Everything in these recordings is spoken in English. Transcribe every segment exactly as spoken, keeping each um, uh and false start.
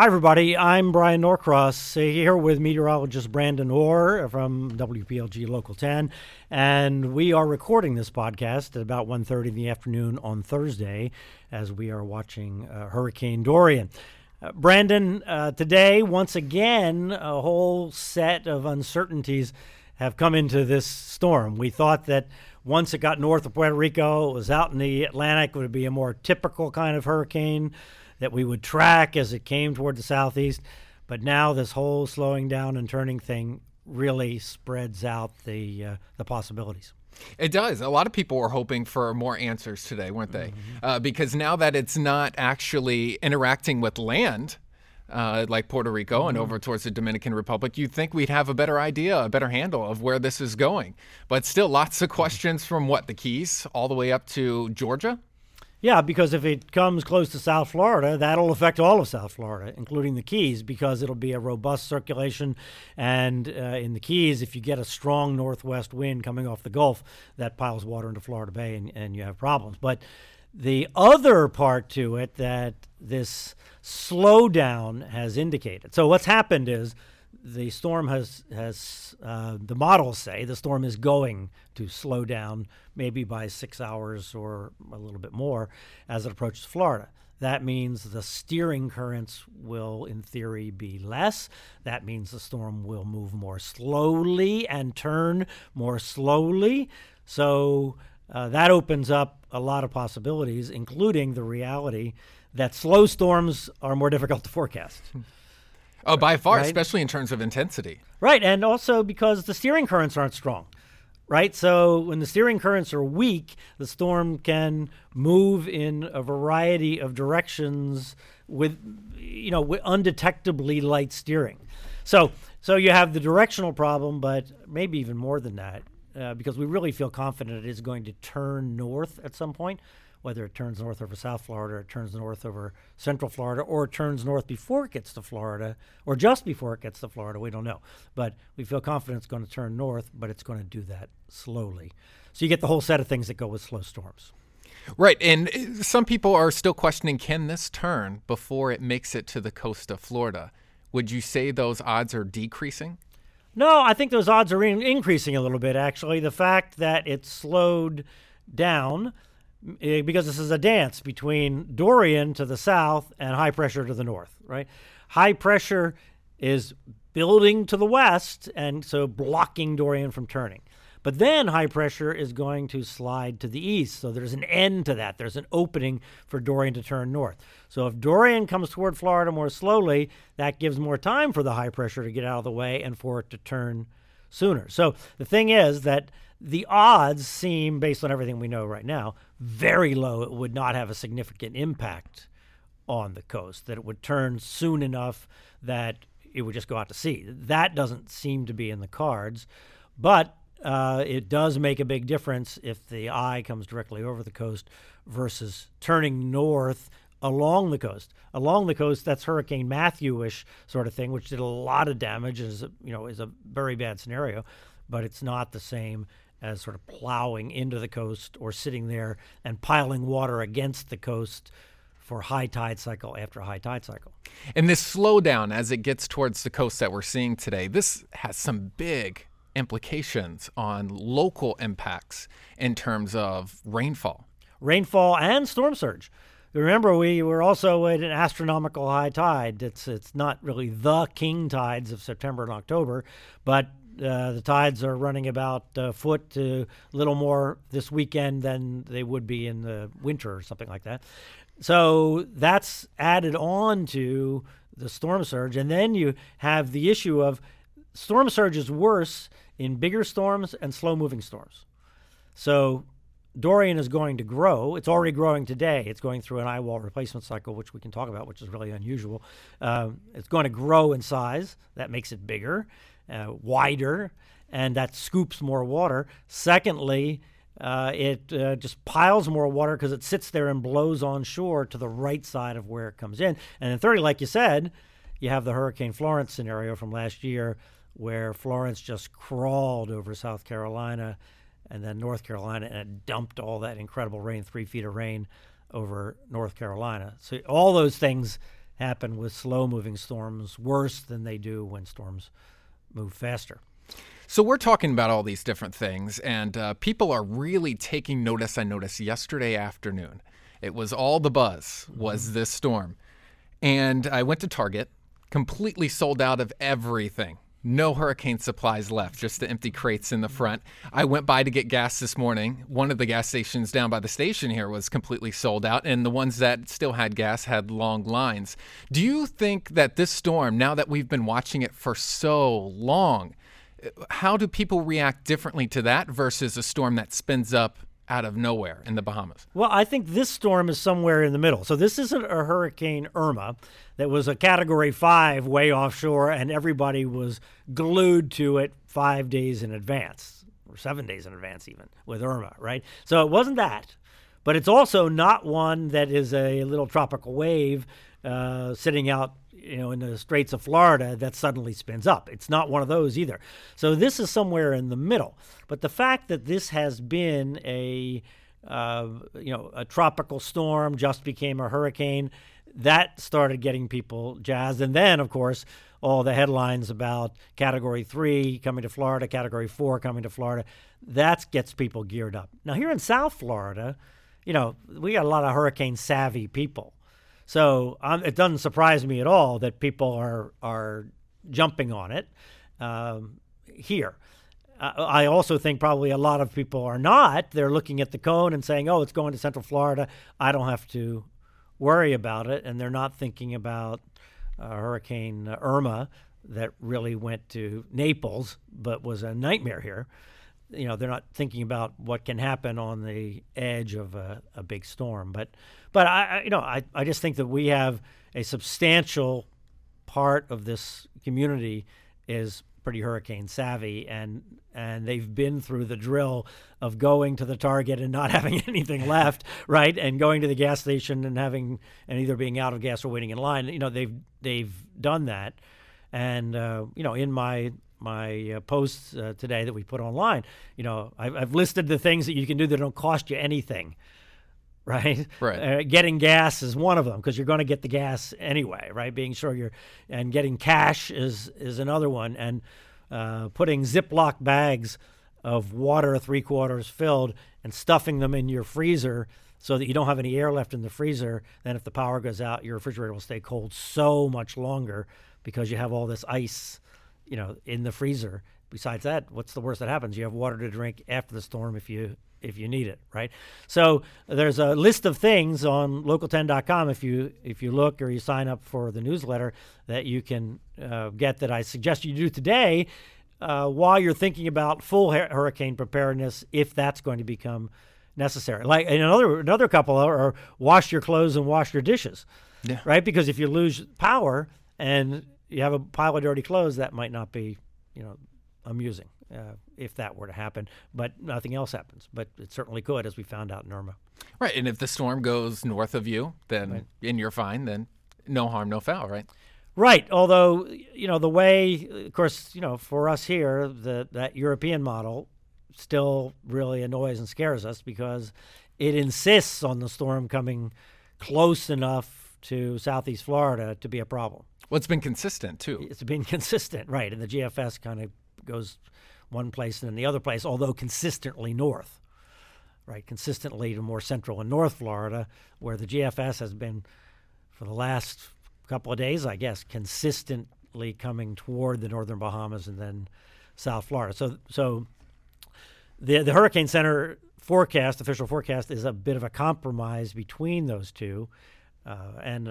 Hi, everybody. I'm Bryan Norcross here with meteorologist Brandon Orr from W P L G Local ten, and we are recording this podcast at about one thirty in the afternoon on Thursday as we are watching uh, Hurricane Dorian. Uh, Brandon, uh, today, once again, a whole set of uncertainties have come into this storm. We thought that once it got north of Puerto Rico, it was out in the Atlantic, it would be a more typical kind of hurricane that we would track as it came toward the southeast. But now this whole slowing down and turning thing really spreads out the uh, the possibilities. It does. A lot of people were hoping for more answers today, weren't they? Mm-hmm. Uh, because now that it's not actually interacting with land, Uh, like Puerto Rico mm-hmm. and over towards the Dominican Republic, you'd think we'd have a better idea, a better handle of where this is going. But still lots of questions from what, the Keys all the way up to Georgia? Yeah, because if it comes close to South Florida, that'll affect all of South Florida, including the Keys, because it'll be a robust circulation. And uh, in the Keys, if you get a strong northwest wind coming off the Gulf, that piles water into Florida Bay and, and you have problems. But the other part to it that this slowdown has indicated. So what's happened is the storm has, has uh, the models say the storm is going to slow down maybe by six hours or a little bit more as it approaches Florida. That means the steering currents will, in theory, be less. That means the storm will move more slowly and turn more slowly. So Uh, that opens up a lot of possibilities, including the reality that slow storms are more difficult to forecast. Oh, by far, right? Especially in terms of intensity. Right, and also because the steering currents aren't strong, right? So when the steering currents are weak, the storm can move in a variety of directions with, you know, with undetectably light steering. So, so you have the directional problem, but maybe even more than that. Uh, because we really feel confident it is going to turn north at some point, whether it turns north over South Florida, or it turns north over central Florida, or it turns north before it gets to Florida, or just before it gets to Florida, we don't know. But we feel confident it's going to turn north, but it's going to do that slowly. So you get the whole set of things that go with slow storms. Right, and some people are still questioning, can this turn before it makes it to the coast of Florida? Would you say those odds are decreasing? No, I think those odds are in- increasing a little bit, actually. The fact that it slowed down, uh, because this is a dance between Dorian to the south and high pressure to the north, right? High pressure is building to the west, and so blocking Dorian from turning. But then high pressure is going to slide to the east, so there's an end to that. There's an opening for Dorian to turn north. So if Dorian comes toward Florida more slowly, that gives more time for the high pressure to get out of the way and for it to turn sooner. So the thing is that the odds seem, based on everything we know right now, very low. It would not have a significant impact on the coast, that it would turn soon enough that it would just go out to sea. That doesn't seem to be in the cards, but Uh, it does make a big difference if the eye comes directly over the coast versus turning north along the coast. Along the coast, that's Hurricane Matthew-ish sort of thing, which did a lot of damage, is, you know, is a very bad scenario, but it's not the same as sort of plowing into the coast or sitting there and piling water against the coast for high tide cycle after high tide cycle. And this slowdown as it gets towards the coast that we're seeing today, this has some big implications on local impacts in terms of rainfall. Rainfall and storm surge. Remember, we were also at an astronomical high tide. It's it's not really the king tides of September and October, but uh, the tides are running about a foot to a little more this weekend than they would be in the winter or something like that. So that's added on to the storm surge. And then you have the issue of storm surge is worse in bigger storms and slow-moving storms. So Dorian is going to grow. It's already growing today. It's going through an eye wall replacement cycle, which we can talk about, which is really unusual. Uh, it's going to grow in size. That makes it bigger, uh, wider, and that scoops more water. Secondly, uh, it uh, just piles more water because it sits there and blows onshore to the right side of where it comes in. And then thirdly, like you said, you have the Hurricane Florence scenario from last year, where Florence just crawled over South Carolina and then North Carolina, and it dumped all that incredible rain, three feet of rain over North Carolina. So all those things happen with slow-moving storms worse than they do when storms move faster. So we're talking about all these different things, and uh, people are really taking notice. I noticed yesterday afternoon, it was all the buzz was mm-hmm. this storm. And I went to Target, completely sold out of everything. No hurricane supplies left, just the empty crates in the front. I went by to get gas this morning. One of the gas stations down by the station here was completely sold out, and the ones that still had gas had long lines. Do you think that this storm, now that we've been watching it for so long, how do people react differently to that versus a storm that spins up out of nowhere in the Bahamas? Well, I think this storm is somewhere in the middle. So this isn't a Hurricane Irma that was a Category five way offshore and everybody was glued to it five days in advance, or seven days in advance even, with Irma, right? So it wasn't that. But it's also not one that is a little tropical wave uh, sitting out you know, in the Straits of Florida that suddenly spins up. It's not one of those either. So this is somewhere in the middle. But the fact that this has been a, uh, you know, a tropical storm, just became a hurricane, that started getting people jazzed. And then, of course, all the headlines about Category three coming to Florida, Category four coming to Florida, that gets people geared up. Now, here in South Florida, you know, we got a lot of hurricane-savvy people. So um, it doesn't surprise me at all that people are are jumping on it um, here. Uh, I also think probably a lot of people are not. They're looking at the cone and saying, oh, it's going to Central Florida. I don't have to worry about it. And they're not thinking about uh, Hurricane Irma that really went to Naples but was a nightmare here. You know, they're not thinking about what can happen on the edge of a, a big storm. But, but I, I you know, I, I just think that we have a substantial part of this community is pretty hurricane savvy, and and they've been through the drill of going to the Target and not having anything left, right? And going to the gas station and having and either being out of gas or waiting in line. You know, they've they've done that, and uh, you know, in my my uh, posts uh, today that we put online, you know, I've, I've listed the things that you can do that don't cost you anything, right? Right. Uh, getting gas is one of them because you're going to get the gas anyway, right? Being sure you're, and getting cash is is another one, and uh, putting Ziploc bags of water three quarters filled and stuffing them in your freezer so that you don't have any air left in the freezer. Then if the power goes out, your refrigerator will stay cold so much longer because you have all this ice, you know, in the freezer. Besides that, what's the worst that happens? You have water to drink after the storm if you if you need it, right? So there's a list of things on local ten dot com if you if you look or you sign up for the newsletter that you can uh, get that I suggest you do today uh, while you're thinking about full ha- hurricane preparedness if that's going to become necessary. Like another another couple are wash your clothes and wash your dishes, yeah. Right? Because if you lose power and you have a pile of dirty clothes, that might not be, you know, amusing uh, if that were to happen. But nothing else happens. But it certainly could, as we found out in Irma. Right. And if the storm goes north of you, then right. and you're fine, then no harm, no foul, right? Right. Although, you know, the way, of course, you know, for us here, the, that European model still really annoys and scares us because it insists on the storm coming close enough to southeast Florida to be a problem. Well, it's been consistent, too. It's been consistent, right. And the G F S kind of goes one place and then the other place, although consistently north, right, consistently to more central and north Florida, where the G F S has been for the last couple of days, I guess, consistently coming toward the northern Bahamas and then South Florida. So so the the Hurricane Center forecast, official forecast, is a bit of a compromise between those two. Uh, and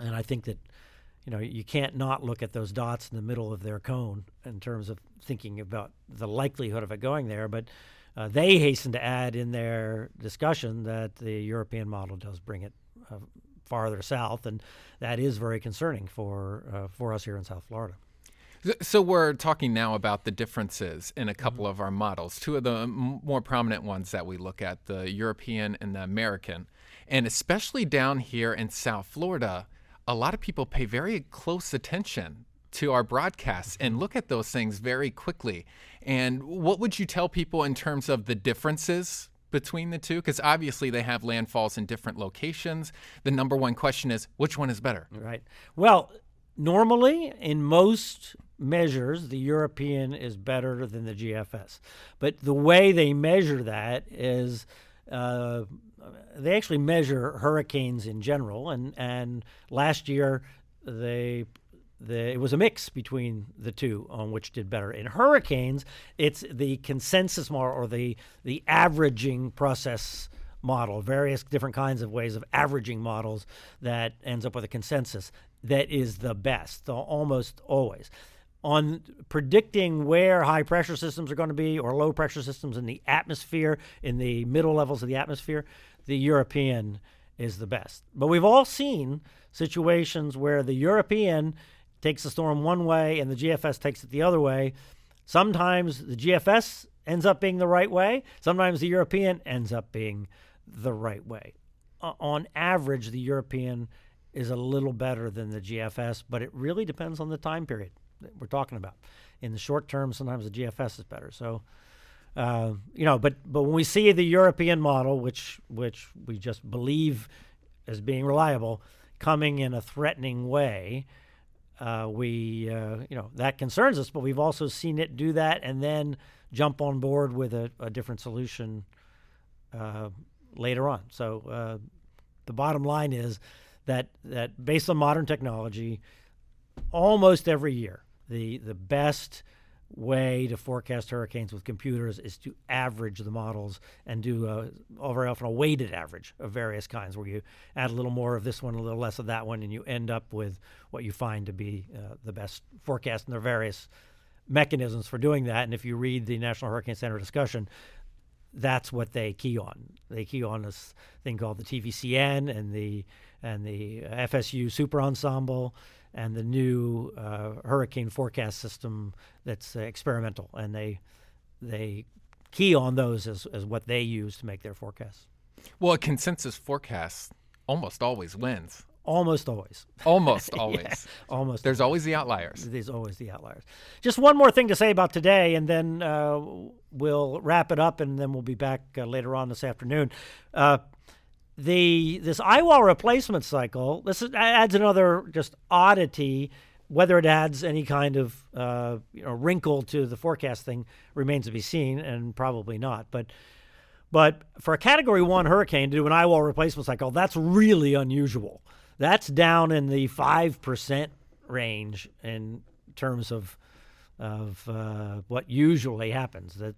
and I think that, you know, you can't not look at those dots in the middle of their cone in terms of thinking about the likelihood of it going there. But uh, they hasten to add in their discussion that the European model does bring it uh, farther south, and that is very concerning for uh, for us here in South Florida. So we're talking now about the differences in a couple mm-hmm. of our models, two of the more prominent ones that we look at, the European and the American. And especially down here in South Florida, a lot of people pay very close attention to our broadcasts and look at those things very quickly. And what would you tell people in terms of the differences between the two? Because obviously they have landfalls in different locations. The number one question is, which one is better? Right. Well, normally, in most measures, the European is better than the G F S. But the way they measure that is uh, they actually measure hurricanes in general. And, and last year, they... The, it was a mix between the two on which did better. In hurricanes, it's the consensus model or the the averaging process model, various different kinds of ways of averaging models that ends up with a consensus that is the best, almost always. On predicting where high pressure systems are going to be or low pressure systems in the atmosphere, in the middle levels of the atmosphere, the European is the best. But we've all seen situations where the European takes the storm one way and the G F S takes it the other way. Sometimes the G F S ends up being the right way. Sometimes the European ends up being the right way. Uh, on average, the European is a little better than the G F S, but it really depends on the time period that we're talking about. In the short term, sometimes the G F S is better. So, uh, you know, but, but when we see the European model, which, which we just believe as being reliable, coming in a threatening way, Uh, we, uh, you know, that concerns us, but we've also seen it do that and then jump on board with a, a different solution uh, later on. So uh, the bottom line is that that based on modern technology, almost every year, the, the best way to forecast hurricanes with computers is to average the models and do a, very often a weighted average of various kinds where you add a little more of this one, a little less of that one, and you end up with what you find to be uh, the best forecast. And there are various mechanisms for doing that. And if you read the National Hurricane Center discussion, that's what they key on. They key on this thing called the T V C N and the and the F S U super ensemble and the new uh, hurricane forecast system that's uh, experimental. And they they key on those as, as what they use to make their forecasts. Well, a consensus forecast almost always wins. Almost always. Almost always. yeah, almost. There's always. always the outliers. There's always the outliers. Just one more thing to say about today, and then uh, we'll wrap it up, and then we'll be back uh, later on this afternoon. Uh, the this I W A replacement cycle, this is, adds another just oddity. Whether it adds any kind of uh, you know, wrinkle to the forecast thing remains to be seen, and probably not. But but for a Category one hurricane to do an I W A replacement cycle, that's really unusual. That's down in the five percent range in terms of of uh, what usually happens. That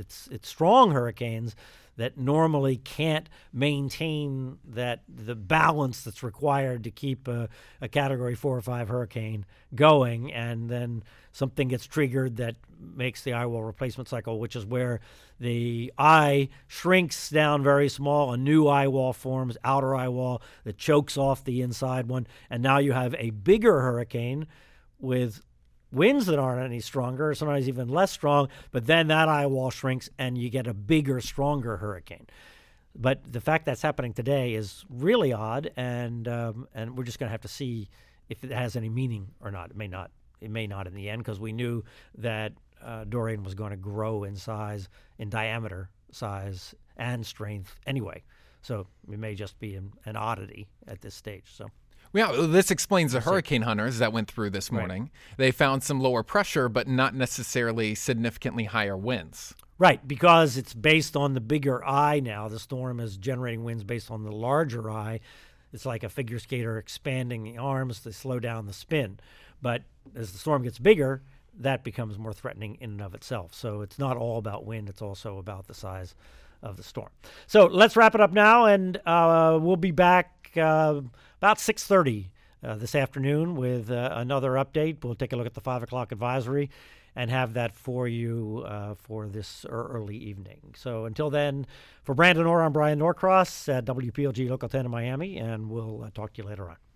it's it's strong hurricanes that normally can't maintain that the balance that's required to keep a, a Category four or five hurricane going, and then something gets triggered that makes the I W A replacement cycle, which is where the eye shrinks down very small, a new eye wall forms, outer eye wall that chokes off the inside one, and now you have a bigger hurricane with winds that aren't any stronger, sometimes even less strong, but then that eye wall shrinks and you get a bigger, stronger hurricane. But the fact that's happening today is really odd, and um, and we're just going to have to see if it has any meaning or not. It may not. It may not in the end, because we knew that uh, Dorian was going to grow in size, in diameter, size, and strength anyway. So it may just be an, an oddity at this stage. So. Yeah, this explains the hurricane hunters that went through this morning. Right. They found some lower pressure, but not necessarily significantly higher winds. Right, because it's based on the bigger eye now. The storm is generating winds based on the larger eye. It's like a figure skater expanding the arms to slow down the spin. But as the storm gets bigger, that becomes more threatening in and of itself. So it's not all about wind. It's also about the size of the storm. So let's wrap it up now, and uh, we'll be back uh, about six thirty uh, this afternoon with uh, another update. We'll take a look at the five o'clock advisory and have that for you uh, for this early evening. So until then, for Brandon Orr, I'm Bryan Norcross at W P L G Local ten in Miami, and we'll uh, talk to you later on.